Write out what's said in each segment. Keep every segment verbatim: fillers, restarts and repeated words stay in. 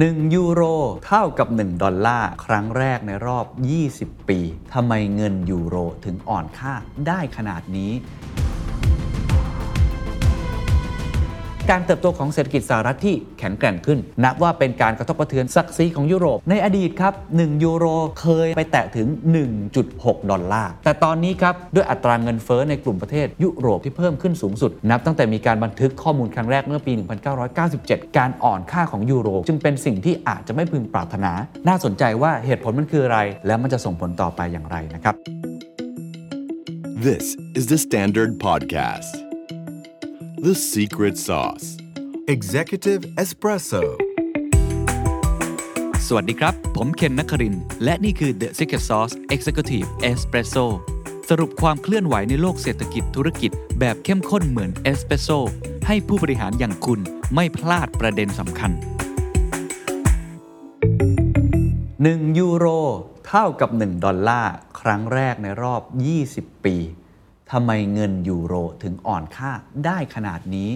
หนึ่งยูโรเท่ากับหนึ่งดอลลาร์ครั้งแรกในรอบยี่สิบปีทำไมเงินยูโรถึงอ่อนค่าได้ขนาดนี้การเติบโตของเศรษฐกิจสหรัฐที่แข็งแกร่งขึ้นนับว่าเป็นการกระทบกระเทือนศักดิ์ศรีของยุโรปในอดีตครับหนึ่งยูโรเคยไปแตะถึง หนึ่งจุดหก ดอลลาร์แต่ตอนนี้ครับด้วยอัตราเงินเฟ้อในกลุ่มประเทศยุโรปที่เพิ่มขึ้นสูงสุดนับตั้งแต่มีการบันทึกข้อมูลครั้งแรกเมื่อปีหนึ่งพันเก้าร้อยเก้าสิบเจ็ดการอ่อนค่าของยูโรจึงเป็นสิ่งที่อาจจะไม่พึงปรารถนาน่าสนใจว่าเหตุผลมันคืออะไรและมันจะส่งผลต่อไปอย่างไรนะครับ This is the Standard Podcast The Secret Sauce Executive Espresso สวัสดีครับผมเคนนครินทร์และนี่คือ The Secret Sauce Executive Espresso สรุปความเคลื่อนไหวในโลกเศรษฐกิจธุรกิจแบบเข้มข้นเหมือนเอสเปรสโซ่ให้ผู้บริหารอย่างคุณไม่พลาดประเด็นสำคัญหนึ่งยูโรเท่ากับหนึ่งดอลลาร์ครั้งแรกในรอบยี่สิบปีทำไมเงินยูโรถึงอ่อนค่าได้ขนาดนี้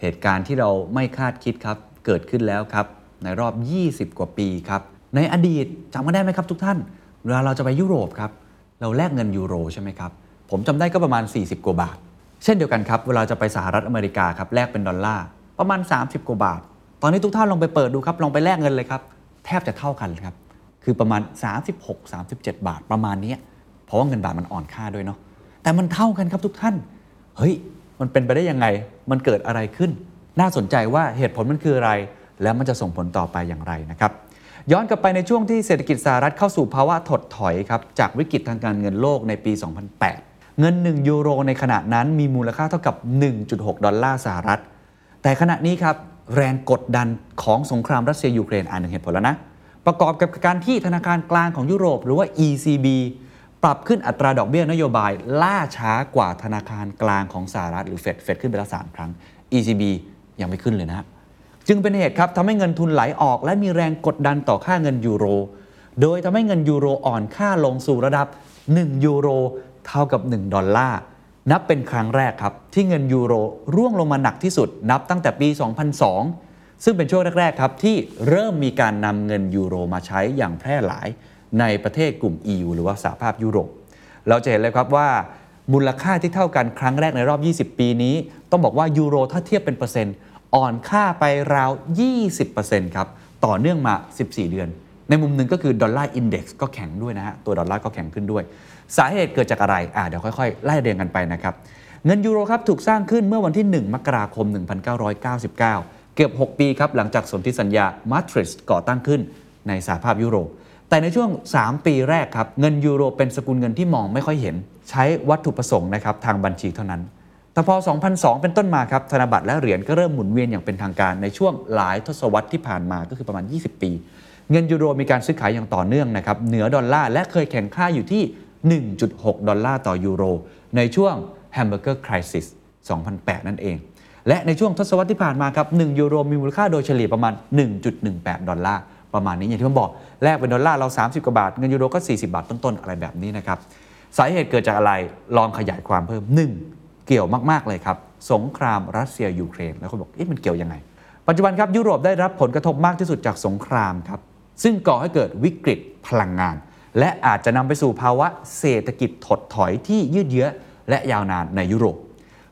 เหตุการณ์ที่เราไม่คาดคิดครับเกิดขึ้นแล้วครับในรอบยี่สิบกว่าปีครับในอดีตจำกันได้ไหมครับทุกท่านเวลาเราจะไปยุโรปครับเราแลกเงินยูโรใช่ไหมครับผมจำได้ก็ประมาณสี่สิบกว่าบาทเช่นเดียวกันครับเวลาจะไปสหรัฐอเมริกาครับแลกเป็นดอลลาร์ประมาณสามสิบกว่าบาทตอนนี้ทุกท่านลองไปเปิดดูครับลองไปแลกเงินเลยครับแทบจะเท่ากันครับคือประมาณสามสิบหก สามสิบเจ็ดบาทประมาณนี้เพราะว่าเงินบาทมันอ่อนค่าด้วยเนาะแต่มันเท่ากันครับทุกท่านเฮ้ยมันเป็นไปได้ยังไงมันเกิดอะไรขึ้นน่าสนใจว่าเหตุผลมันคืออะไรและมันจะส่งผลต่อไปอย่างไรนะครับย้อนกลับไปในช่วงที่เศรษฐกิจสหรัฐเข้าสู่ภาวะถดถอยครับจากวิกฤตทางการเงินโลกในปีสองพันแปดเงินหนึ่งยูโรในขณะนั้นมีมูลค่าเท่ากับ หนึ่งจุดหก ดอลลาร์สหรัฐแต่ขณะนี้ครับแรงกดดันของสงครามรัสเซียยูเครนอ่านถึงเหตุผลแล้วนะประกอบกับการที่ธนาคารกลางของยุโรปหรือว่า อี ซี บีปรับขึ้นอัตราดอกเบี้ยนโยบายล่าช้ากว่าธนาคารกลางของสหรัฐหรือเฟดเฟดขึ้นไปแล้วสามครั้ง อี ซี บี ยังไม่ขึ้นเลยนะจึงเป็นเหตุครับทำให้เงินทุนไหลออกและมีแรงกดดันต่อค่าเงินยูโรโดยทำให้เงินยูโรอ่อนค่าลงสู่ระดับหนึ่งยูโรเท่ากับหนึ่งดอลลาร์นับเป็นครั้งแรกครับที่เงินยูโรร่วงลงมาหนักที่สุดนับตั้งแต่ปีสองพันสองซึ่งเป็นช่วงแรกๆครับที่เริ่มมีการนำเงินยูโรมาใช้อย่างแพร่หลายในประเทศกลุ่ม อี ยู หรือว่าสหภาพยุโรปเราจะเห็นเลยครับว่ามูลค่าที่เท่ากันครั้งแรกในรอบยี่สิบปีนี้ต้องบอกว่ายูโรถ้าเทียบเป็นเปอร์เซ็นต์อ่อนค่าไปราว ยี่สิบเปอร์เซ็นต์ ครับต่อเนื่องมาสิบสี่เดือนในมุมหนึ่งก็คือดอลลาร์อินเด็กซ์ก็แข็งด้วยนะฮะตัวดอลลาร์ก็แข็งขึ้นด้วยสาเหตุเกิดจากอะไรอ่ะเดี๋ยวค่อยๆไล่เรียงกันไปนะครับเงินยูโรครับถูกสร้างขึ้นเมื่อวันที่หนึ่งมกราคมหนึ่งพันเก้าร้อยเก้าสิบเก้าเกือบหกปีครับหลังจากสนธิสัญญามาดริดก่อตั้งขึ้นในสหภาพยุโรปแต่ในช่วงสามปีแรกครับเงินยูโรเป็นสกุลเงินที่มองไม่ค่อยเห็นใช้วัตถุประสงค์นะครับทางบัญชีเท่านั้นแต่พอสองพันสองเป็นต้นมาครับธนบัตรและเหรียญก็เริ่มหมุนเวียนอย่างเป็นทางการในช่วงหลายทศวรรษที่ผ่านมาก็คือประมาณยี่สิบปีเงินยูโรมีการซื้อขายอย่างต่อเนื่องนะครับเหนือดอลลาร์และเคยแข่งค่าอยู่ที่ หนึ่งจุดหก ดอลลาร์ต่อยูโรในช่วง Hamburger Crisis สองพันแปดนั่นเองและในช่วงทศวรรษที่ผ่านมาครับหนึ่งยูโรมีมูลค่าโดยเฉลี่ยประมาณ หนึ่งจุดหนึ่งแปด ดอลลาร์ประมาณนี้อย่างที่ผมบอกแลกเป็นดอลลาร์เราสามสิบกว่าบาทเงินยูโรก็สี่สิบบาทต้นๆอะไรแบบนี้นะครับสาเหตุเกิดจากอะไรลองขยายความเพิ่มหนึ่งเกี่ยวมากๆเลยครับสงครามรัสเซียยูเครนแล้วคนบอกเอ๊ะมันเกี่ยวยังไงปัจจุบันครับยุโรปได้รับผลกระทบมากที่สุดจากสงครามครับซึ่งก่อให้เกิดวิกฤตพลังงานและอาจจะนำไปสู่ภาวะเศรษฐกิจถดถอยที่ยืดเยื้อและยาวนานในยุโรป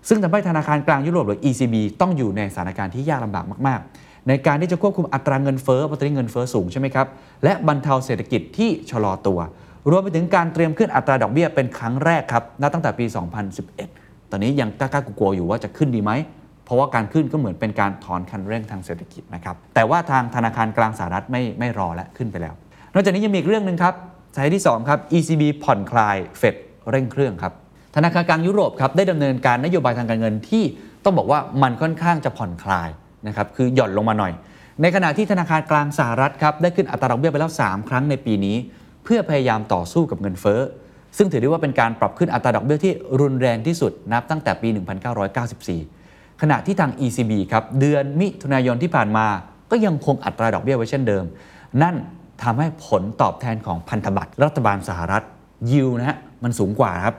ซึ่งทำให้ธนาคารกลางยุโรปหรือ อี ซี บี ต้องอยู่ในสถานการณ์ที่ยากลำบากมากๆในการที่จะควบคุมอัตราเงินเฟ้อเพราะตอนนี้เงินเฟ้อสูงใช่ไหมครับและบรรเทาเศรษฐกิจที่ชะลอตัวรวมไปถึงการเตรียมขึ้นอัตราดอกเบี้ยเป็นครั้งแรกครับนับตั้งแต่ปีสองพันสิบเอ็ดตอนนี้ยังกล้ากลัวๆอยู่ว่าจะขึ้นดีไหมเพราะว่าการขึ้นก็เหมือนเป็นการถอนคันเร่งทางเศรษฐกิจนะครับแต่ว่าทางธนาคารกลางสหรัฐไม่ไม่รอและขึ้นไปแล้วนอกจากนี้ยังมีอีกเรื่องนึงครับสาเหตุที่สองครับ อี ซี บี ผ่อนคลายเฟดเร่งเครื่องครับธนาคารกลางยุโรปครับได้ดำเนินการนโยบายทางการเงินที่ต้องบอกว่ามันค่อนข้างจะผ่อนคลายนะครับคือหย่อนลงมาหน่อยในขณะที่ธนาคารกลางสหรัฐครับได้ขึ้นอัตราดอกเบี้ยไปแล้วสามครั้งในปีนี้เพื่อพยายามต่อสู้กับเงินเฟ้อซึ่งถือได้ว่าเป็นการปรับขึ้นอัตราดอกเบี้ยที่รุนแรงที่สุดนับตั้งแต่ปีหนึ่งพันเก้าร้อยเก้าสิบสี่ขณะที่ทาง อี ซี บี ครับเดือนมิถุนายนที่ผ่านมาก็ยังคงอัตราดอกเบี้ยไว้เช่นเดิมนั่นทำให้ผลตอบแทนของพันธบัตรรัฐบาลสหรัฐยิวนะฮะมันสูงกว่าครับ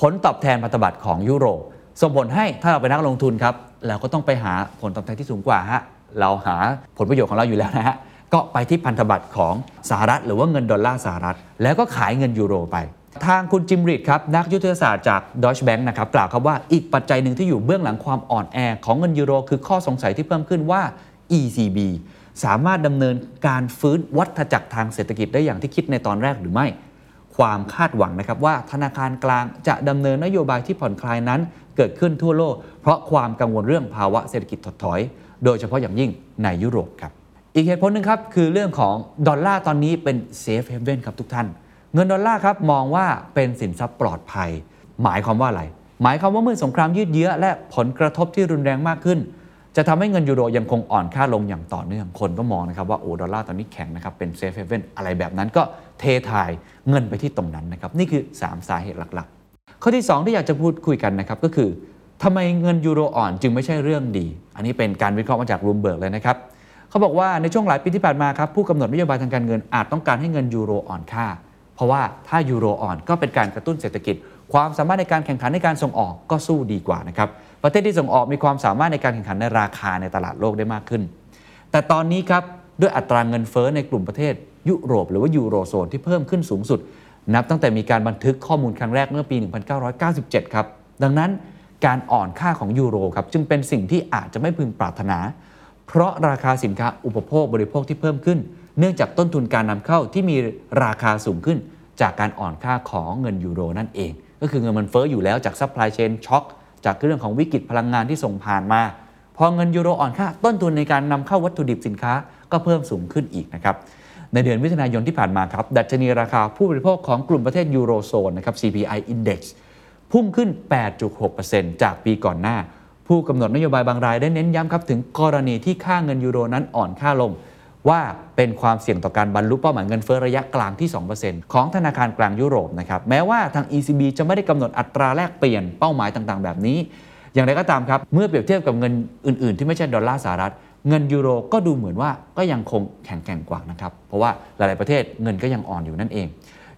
ผลตอบแทนพันธบัตรของยุโรปส่งผลให้ถ้าเราเป็นนักลงทุนครับเราก็ต้องไปหาผลตอบแทนที่สูงกว่าฮะเราหาผลประโยชน์ของเราอยู่แล้วนะฮะ ก็ไปที่พันธบัตรของสหรัฐหรือว่าเงินดอลลาร์สหรัฐแล้วก็ขายเงินยูโรไปทางคุณจิมริดครับนักยุทธศาสตร์จาก Deutsche Bank นะครับกล่าวครับว่าอีกปัจจัยหนึ่งที่อยู่เบื้องหลังความอ่อนแอของเงินยูโรคือข้อสงสัยที่เพิ่มขึ้นว่า อี ซี บี สามารถดำเนินการฟื้นวัฏจักรทางเศรษฐกิจได้อย่างที่คิดในตอนแรกหรือไม่ความคาดหวังนะครับว่าธนาคารกลางจะดำเนินนโยบายที่ผ่อนคลายนั้นเกิดขึ้นทั่วโลกเพราะความกังวลเรื่องภาวะเศรษฐกิจถดถอยโดยเฉพาะอย่างยิ่งในยุโรปครับอีกเหตุผลหนึ่งครับคือเรื่องของดอลลาร์ตอนนี้เป็นเซฟเฮเว่นครับทุกท่านเงินดอลลาร์ครับมองว่าเป็นสินทรัพย์ปลอดภัยหมายความว่าอะไรหมายความว่าเมื่อสงครามยืดเยื้อและผลกระทบที่รุนแรงมากขึ้นจะทำให้เงินยูโรยังคงอ่อนค่าลงอย่างต่อเนื่องคนก็มองนะครับว่าโอ้ดอลลาร์ตอนนี้แข็งนะครับเป็นเซฟเฮเว่นอะไรแบบนั้นก็เทถ่ายเงินไปที่ตรงนั้นนะครับนี่คือสามสาเหตุหลักๆข้อที่สองที่อยากจะพูดคุยกันนะครับก็คือทำไมเงินยูโรอ่อนจึงไม่ใช่เรื่องดีอันนี้เป็นการวิเคราะห์มาจากรูมเบิร์กเลยนะครับเขาบอกว่าในช่วงหลายปีที่ผ่านมาครับผู้กำหนดนโยบายทางการเงินอาจต้องการให้เงินยูโรอ่อนค่าเพราะว่าถ้ายูโรอ่อนก็เป็นการกระตุ้นเศรษฐกิจความสามารถในการแข่งขันในการส่งออกก็สู้ดีกว่านะครับประเทศที่ส่งออกมีความสามารถในการแข่งขันในราคาในตลาดโลกได้มากขึ้นแต่ตอนนี้ครับด้วยอัตราเงินเฟ้อในกลุ่มประเทศยุโรปหรือว่ายูโรโซนที่เพิ่มขึ้นสูงสุดนับตั้งแต่มีการบันทึกข้อมูลครั้งแรกเมื่อปีหนึ่งพันเก้าร้อยเก้าสิบเจ็ดครับดังนั้นการอ่อนค่าของยูโรครับจึงเป็นสิ่งที่อาจจะไม่พึงปรารถนาเพราะราคาสินค้าอุปโภคบริโภคที่เพิ่มขึ้นเนื่องจากต้นทุนการนำเข้าที่มีราคาสูงขึ้นจากการอ่อนค่าของเงินยูโรนั่นเองก็คือเงินมันเฟ้ออยู่แล้วจากซัพพลายเชนช็อคจากเรื่องของวิกฤตพลังงานที่ส่งผ่านมาพอเงินยูโรอ่อนค่าต้นทุนในการนำเข้าวัตถุดิบสินค้าก็เพิ่มสูงขึ้นอีกนะครับในเดือนมิถุนายนที่ผ่านมาครับดัชนีราคาผู้บริโภคของกลุ่มประเทศยูโรโซนนะครับ ซี พี ไอ Index พุ่งขึ้น แปดจุดหกเปอร์เซ็นต์ จากปีก่อนหน้าผู้กำหนดนโยบายบางรายได้เน้นย้ำครับถึงกรณีที่ค่าเงินยูโรนั้นอ่อนค่าลงว่าเป็นความเสี่ยงต่อการบรรลุเป้าหมายเงินเฟ้อระยะกลางที่ สองเปอร์เซ็นต์ ของธนาคารกลางยุโรปนะครับแม้ว่าทาง อี ซี บี จะไม่ได้กำหนดอัตราแลกเปลี่ยนเป้าหมายต่างๆแบบนี้อย่างไรก็ตามครับเมื่อเปรียบเทียบกับเงินอื่นๆที่ไม่ใช่ดอลลาร์สหรัฐเงินยูโรก็ดูเหมือนว่าก็ยังคงแข็งแกร่งกว่านะครับเพราะว่าหลายๆประเทศเงินก็ยังอ่อนอยู่นั่นเอง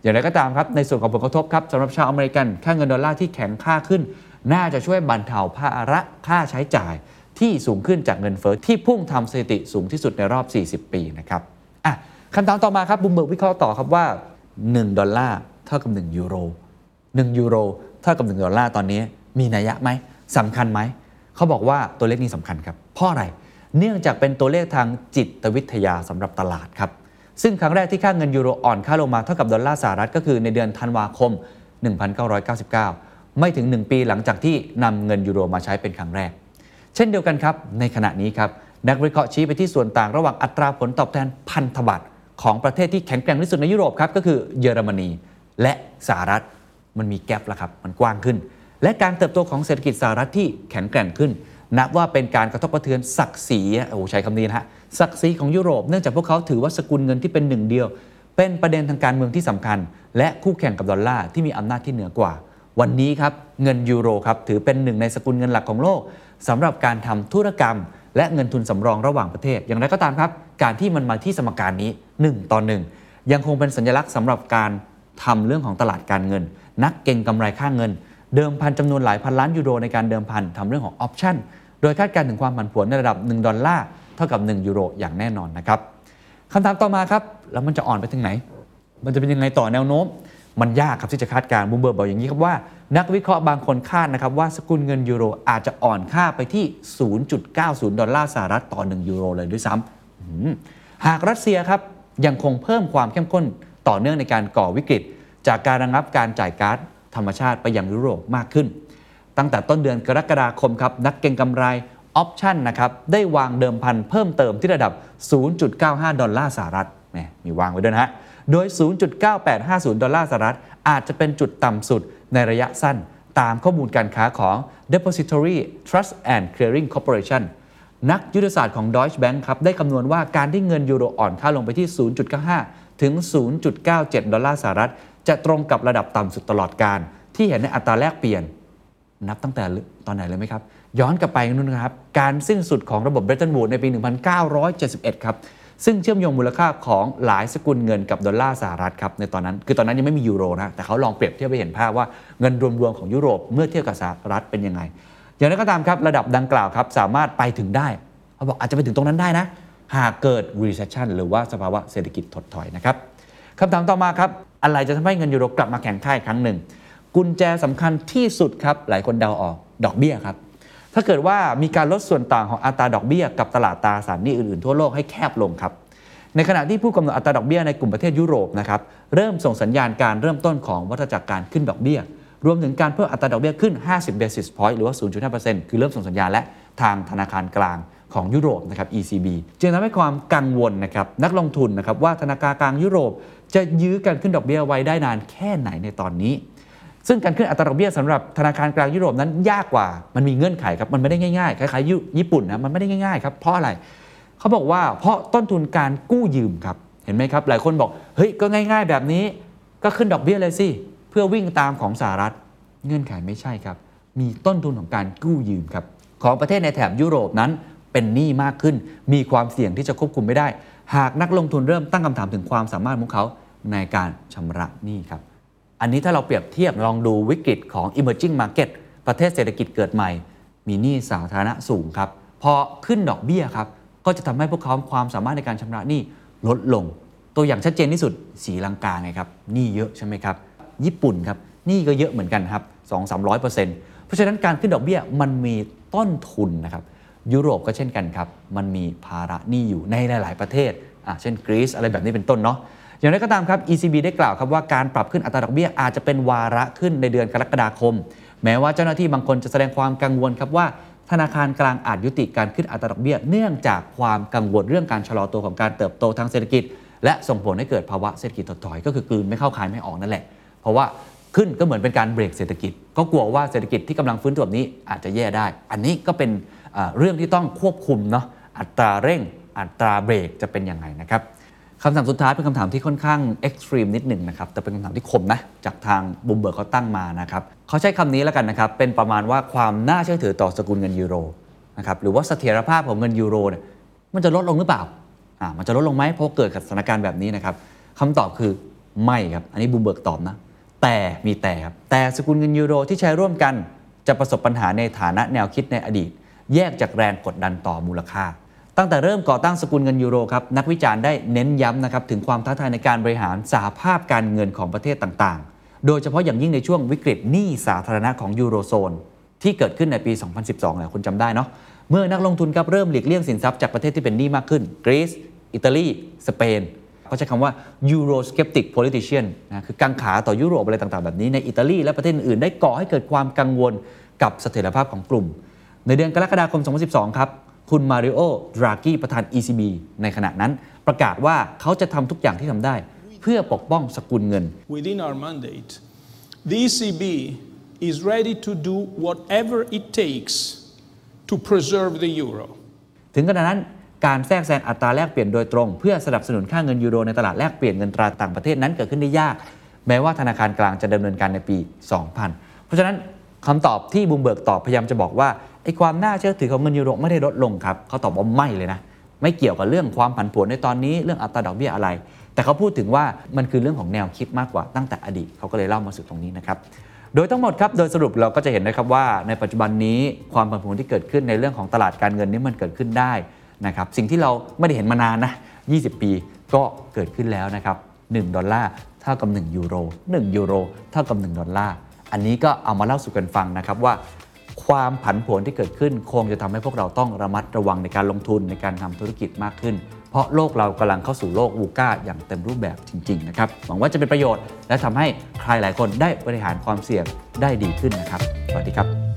อย่างไรก็ตามครับในส่วนของผลกระทบครับสำหรับชาวอเมริกันค่าเงินดอลลาร์ที่แข็งค่าขึ้นน่าจะช่วยบรรเทาภาระค่าใช้จ่ายที่สูงขึ้นจากเงินเฟ้อที่พุ่งทำสถิติสูงที่สุดในรอบสี่สิบปีนะครับอ่ะคำถามต่อมาครับบูมเบิร์กวิเคราะห์ต่อครับว่าหนึ่งดอลลาร์เท่ากับหนึ่งยูโรหนึ่งยูโรเท่ากับหนึ่งดอลลาร์ตอนนี้มีนัยยะไหมสำคัญไหมเขาบอกว่าตัวเลขนี้สำคัญครับเพราะอะไรเนื่องจากเป็นตัวเลขทางจิตวิทยาสำหรับตลาดครับซึ่งครั้งแรกที่ค่าเงินยูโรอ่อนค่าลงมาเท่ากับดอลลาร์สหรัฐก็คือในเดือนธันวาคมหนึ่งพันเก้าร้อยเก้าสิบเก้าไม่ถึงหนึ่งปีหลังจากที่นำเงินยูโรมาใช้เป็นครั้งแรกเช่นเดียวกันครับในขณะนี้ครับนักวิเคราะห์ชี้ไปที่ส่วนต่างระหว่างอัตราผลตอบแทนพันธบัตรของประเทศที่แข็งแกร่งที่สุดในยุโรปครับก็คือเยอรมนีและสหรัฐมันมีแกปละครับมันกว้างขึ้นและการเติบโตของเศรษฐกิจสหรัฐที่แข็งแกร่งขึ้นนับว่าเป็นการกระทบกระเทือนศักดิ์ศรีโอ้ใช้คำนี้นะฮะศักดิ์ศรีของยุโรปเนื่องจากพวกเขาถือว่าสกุลเงินที่เป็นหนึ่งเดียวเป็นประเด็นทางการเมืองที่สำคัญและคู่แข่งกับดอลลาร์ที่มีอำนาจที่เหนือกว่าวันนี้ครับเงินยูโรครับถือเป็นหนึ่งในสกุลเงินหลักของโลกสำหรับการทำธุรกรรมและเงินทุนสำรองระหว่างประเทศอย่างไรก็ตามครับการที่มันมาที่สมการนี้หนึ่งต่อหนึ่งยังคงเป็นสัญลักษณ์สำหรับการทำเรื่องของตลาดการเงินนักเก็งกำไรค่าเงินเดิมพันจำนวนหลายพันล้านยูโรในการเดิมพันทำเรื่องของออปชั่นโดยคาดการณ์ถึงความผันผวนในระดับหนึ่งดอลลาร์เท่ากับหนึ่งยูโรอย่างแน่นอนนะครับคำถามต่อมาครับแล้วมันจะอ่อนไปถึงไหนมันจะเป็นยังไงต่อแนวโน้มมันยากครับที่จะคาดการณ์บูมเบิร์กบอกอย่างนี้ครับว่านักวิเคราะห์บางคนคาดนะครับว่าสกุลเงินยูโรอาจจะอ่อนค่าไปที่ ศูนย์จุดเก้าศูนย์ ดอลลาร์สหรัฐต่อหนึ่งยูโรเลยด้วยซ้ำหากรัสเซียครับยังคงเพิ่มความเข้มข้นต่อเนื่องในการก่อวิกฤตจากการระงับการจ่ายก๊าซธรรมชาติไปยังยุโรปมากขึ้นตั้งแต่ต้นเดือนกรกฎาคมครับนักเก็งกำไรออปชั่นนะครับได้วางเดิมพันเพิ่มเติมที่ระดับ ศูนย์จุดเก้าห้า ดอลลาร์สหรัฐแหมมีวางไว้ด้วยนะฮะโดย ศูนย์จุดเก้าแปดห้าศูนย์ ดอลลาร์สหรัฐอาจจะเป็นจุดต่ำสุดในระยะสั้นตามข้อมูลการค้าของ Depository Trust and Clearing Corporation นักยุทธศาสตร์ของ Deutsche Bank ครับได้คำนวณว่าการที่เงินยูโรอ่อนค่าลงไปที่ ศูนย์จุดเก้าห้า ถึง ศูนย์จุดเก้าเจ็ด ดอลลาร์สหรัฐจะตรงกับระดับต่ำสุดตลอดการที่เห็นในอัตราแลกเปลี่ยนนับตั้งแต่ตอนไหนเลยไหมครับย้อนกลับไปนู่นครับการสิ้นสุดของระบบ Bretton Woods ในปี หนึ่งพันเก้าร้อยเจ็ดสิบเอ็ด ครับซึ่งเชื่อมโยงมูลค่าของหลายสกุลเงินกับดอลลาร์สหรัฐครับในตอนนั้นคือตอนนั้นยังไม่มียูโรนะแต่เขาลองเปรียบเทียบไปเห็นภาพว่าเงินรวมๆของยุโรปเมื่อเทียบกับสหรัฐเป็นยังไงอย่างไรก็ตามครับระดับดังกล่าวครับสามารถไปถึงได้เขาบอกอาจจะไปถึงตรงนั้นได้นะ หากเกิด recession หรือว่าสภาวะเศรษฐกิจถดถอยนะครับคำถามต่อมาครับอะไรจะทำให้เงินยูโรกลับมาแข็งค่าอีกครั้งหนึ่งกุญแจสำคัญที่สุดครับหลายคนเดาออกดอกเบี้ยครับถ้าเกิดว่ามีการลดส่วนต่างของอัตราดอกเบี้ยกับตลาดตราสารหนี้อื่นๆทั่วโลกให้แคบลงครับในขณะที่ผู้กำหนดอัตราดอกเบี้ยในกลุ่มประเทศยุโรปนะครับเริ่มส่งสัญญาณการเริ่มต้นของวัฏจักรการขึ้นดอกเบี้ยรวมถึงการเพิ่มอัตราดอกเบี้ยขึ้นห้าสิบ basis point หรือว่า ศูนย์จุดห้าเปอร์เซ็นต์ คือเริ่มส่งสัญญาณและทางธนาคารกลางของยุโรปนะครับ อี ซี บี จึงทำให้ความกังวลนะครับนักลงทุนนะครับว่าธนาคารกลางยุโรปจะยื้อการขึ้นดอกเบี้ยไว้ได้นานแค่ไหนในตอนนี้ซึ่งการขึ้นอัตราดอกเบี้ยสำหรับธนาคารกลางยุโรปนั้นยากกว่ามันมีเงื่อนไขครับมันไม่ได้ง่ายๆคล้ายๆญี่ปุ่นนะมันไม่ได้ง่ายๆครับเพราะอะไรเขาบอกว่าเพราะต้นทุนการกู้ยืมครับเห็นไหมครับหลายคนบอกเฮ้ยก็ง่ายๆแบบนี้ก็ขึ้นดอกเบี้ยเลยสิเพื่อวิ่งตามของสหรัฐเงื่อนไขไม่ใช่ครับมีต้นทุนของการกู้ยืมครับของประเทศในแถบยุโรปนั้นเป็นหนี้มากขึ้นมีความเสี่ยงที่จะควบคุมไม่ได้หากนักลงทุนเริ่มตั้งคำถามถึงความสามารถของเขาในการชำระหนี้ครับอันนี้ถ้าเราเปรียบเทียบลองดูวิกฤตของ emerging market ประเทศเศรษฐกิจเกิดใหม่มีหนี้สาธารณะสูงครับพอขึ้นดอกเบี้ยครับก็จะทำให้พวกเขาความสามารถในการชำระหนี้ลดลงตัวอย่างชัดเจนที่สุดศรีลังกาไงครับหนี้เยอะใช่ไหมครับญี่ปุ่นครับหนี้ก็เยอะเหมือนกันครับ สองถึงสามร้อยเปอร์เซ็นต์ เพราะฉะนั้นการขึ้นดอกเบี้ยมันมีต้นทุนนะครับยุโรปก็เช่นกันครับมันมีภาระหนี้อยู่ในหลายๆประเทศอ่ะเช่นกรีซอะไรแบบนี้เป็นต้นเนาะอย่างไรก็ตามครับ อี ซี บี ได้กล่าวครับว่าการปรับขึ้นอัตราดอกเบี้ยอาจจะเป็นวาระขึ้นในเดือนกรกฎาคมแม้ว่าเจ้าหน้าที่บางคนจะแสดงความกังวลครับว่าธนาคารกลางอาจยุติการขึ้นอัตราดอกเบี้ยเนื่องจากความกังวลเรื่องการชะลอตัวของการเติบโตทางเศรษฐกิจและส่งผลให้เกิดภาวะเศรษฐกิจถดถอยก็คือกลืนไม่เข้าขายไม่ออกนั่นแหละเพราะว่าขึ้นก็เหมือนเป็นการเบรกเศรษฐกิจก็กลัวว่าเศรษฐกิจที่กำลังฟื้นตัวแบบนี้อาจจะแย่ได้อันนี้ก็เป็นเรื่องที่ต้องควบคุมเนาะอัตราเร่งอัตราเบรกจะเป็นยังไงนะครับคำถามสุดท้ายเป็นคำถามที่ค่อนข้างเอ็กซ์ตรีมนิดหนึ่งนะครับแต่เป็นคำถามที่คมนะจากทางบูมเบิร์กเขาตั้งมานะครับเขาใช้คำนี้แล้วกันนะครับเป็นประมาณว่าความน่าเชื่อถือต่อสกุลเงินยูโรนะครับหรือว่าเสถียรภาพของเงินยูโรเนี่ยมันจะลดลงหรือเปล่าอ่ามันจะลดลงไหมเพราะเกิดสถานการณ์แบบนี้นะครับคำตอบคือไม่ครับอันนี้บูมเบิร์กตอบนะแต่มีแต่ครับแต่สกุลเงินยูโรที่ใช้ร่วมกันจะประสบปัญหาในฐานะแนวคิดในอดีตแยกจากแรงกดดันต่อมูลค่าตั้งแต่เริ่มก่อตั้งสกุลเงินยูโรครับนักวิจารณ์ได้เน้นย้ำนะครับถึงความท้าทายในการบริหารสหภาพการเงินของประเทศต่างๆโดยเฉพาะอย่างยิ่งในช่วงวิกฤตหนี้สาธารณะของยูโรโซนที่เกิดขึ้นในปี สองพันสิบสอง นะคุณจำได้เนาะเมื่อนักลงทุนครับเริ่มหลีกเลี่ยงสินทรัพย์จากประเทศที่เป็นหนี้มากขึ้นกรีซอิตาลีสเปนเขาใช้คำว่า Eurosceptic politician นะคือกังขาต่อยุโรปอะไรต่างๆแบบนี้ในอิตาลีและประเทศอื่นได้ก่อให้เกิดความกังวลกับเสถียรภาพของกลุ่มในเดือนกรกฎาคม สองพันสิบสองครับคุณมาริโอ ดรากี้ ประธาน อี ซี บี ในขณะนั้นประกาศว่าเขาจะทำทุกอย่างที่ทำได้เพื่อปกป้องสกุลเงิน Within our mandate, the อี ซี บี is ready to do whatever it takes to preserve the euro. ถึงขณะนั้นการแทรกแซงอัตราแลกเปลี่ยนโดยตรงเพื่อสนับสนุนค่าเงินยูโรในตลาดแลกเปลี่ยนเงินตราต่างประเทศนั้นเกิดขึ้นได้ยากแม้ว่าธนาคารกลางจะดำเนินการในปี สองพัน เพราะฉะนั้นคำตอบที่บูมเบิร์กตอบพยายามจะบอกว่าไอ้ความน่าเชื่อถือของเงินยูโรไม่ได้ลดลงครับเขาตอบว่าไม่เลยนะไม่เกี่ยวกับเรื่องความผันผวนในตอนนี้เรื่องอัตราดอกเบี้ยอะไรแต่เขาพูดถึงว่ามันคือเรื่องของแนวคิดมากกว่าตั้งแต่อดีตเขาก็เลยเล่ามาสู่ตรงนี้นะครับโดยทั้งหมดครับโดยสรุปเราก็จะเห็นนะครับว่าในปัจจุบันนี้ความผันผวนที่เกิดขึ้นในเรื่องของตลาดการเงินนี้มันเกิดขึ้นได้นะครับสิ่งที่เราไม่ได้เห็นมานานนะยี่สิบปีก็เกิดขึ้นแล้วนะครับหนึ่งดอลลาร์เท่ากับหนึ่งยูโรหนึ่งยูโรเท่ากับหนึ่งดอลลาร์อันนี้ก็เอามาเล่าสู่กันฟังนะครับว่าความผันผวนที่เกิดขึ้นคงจะทำให้พวกเราต้องระมัดระวังในการลงทุนในการทำธุรกิจมากขึ้นเพราะโลกเรากำลังเข้าสู่โลกวูก้าอย่างเต็มรูปแบบจริงๆนะครับหวังว่าจะเป็นประโยชน์และทำให้ใครหลายคนได้บริหารความเสี่ยงได้ดีขึ้นนะครับสวัสดีครับ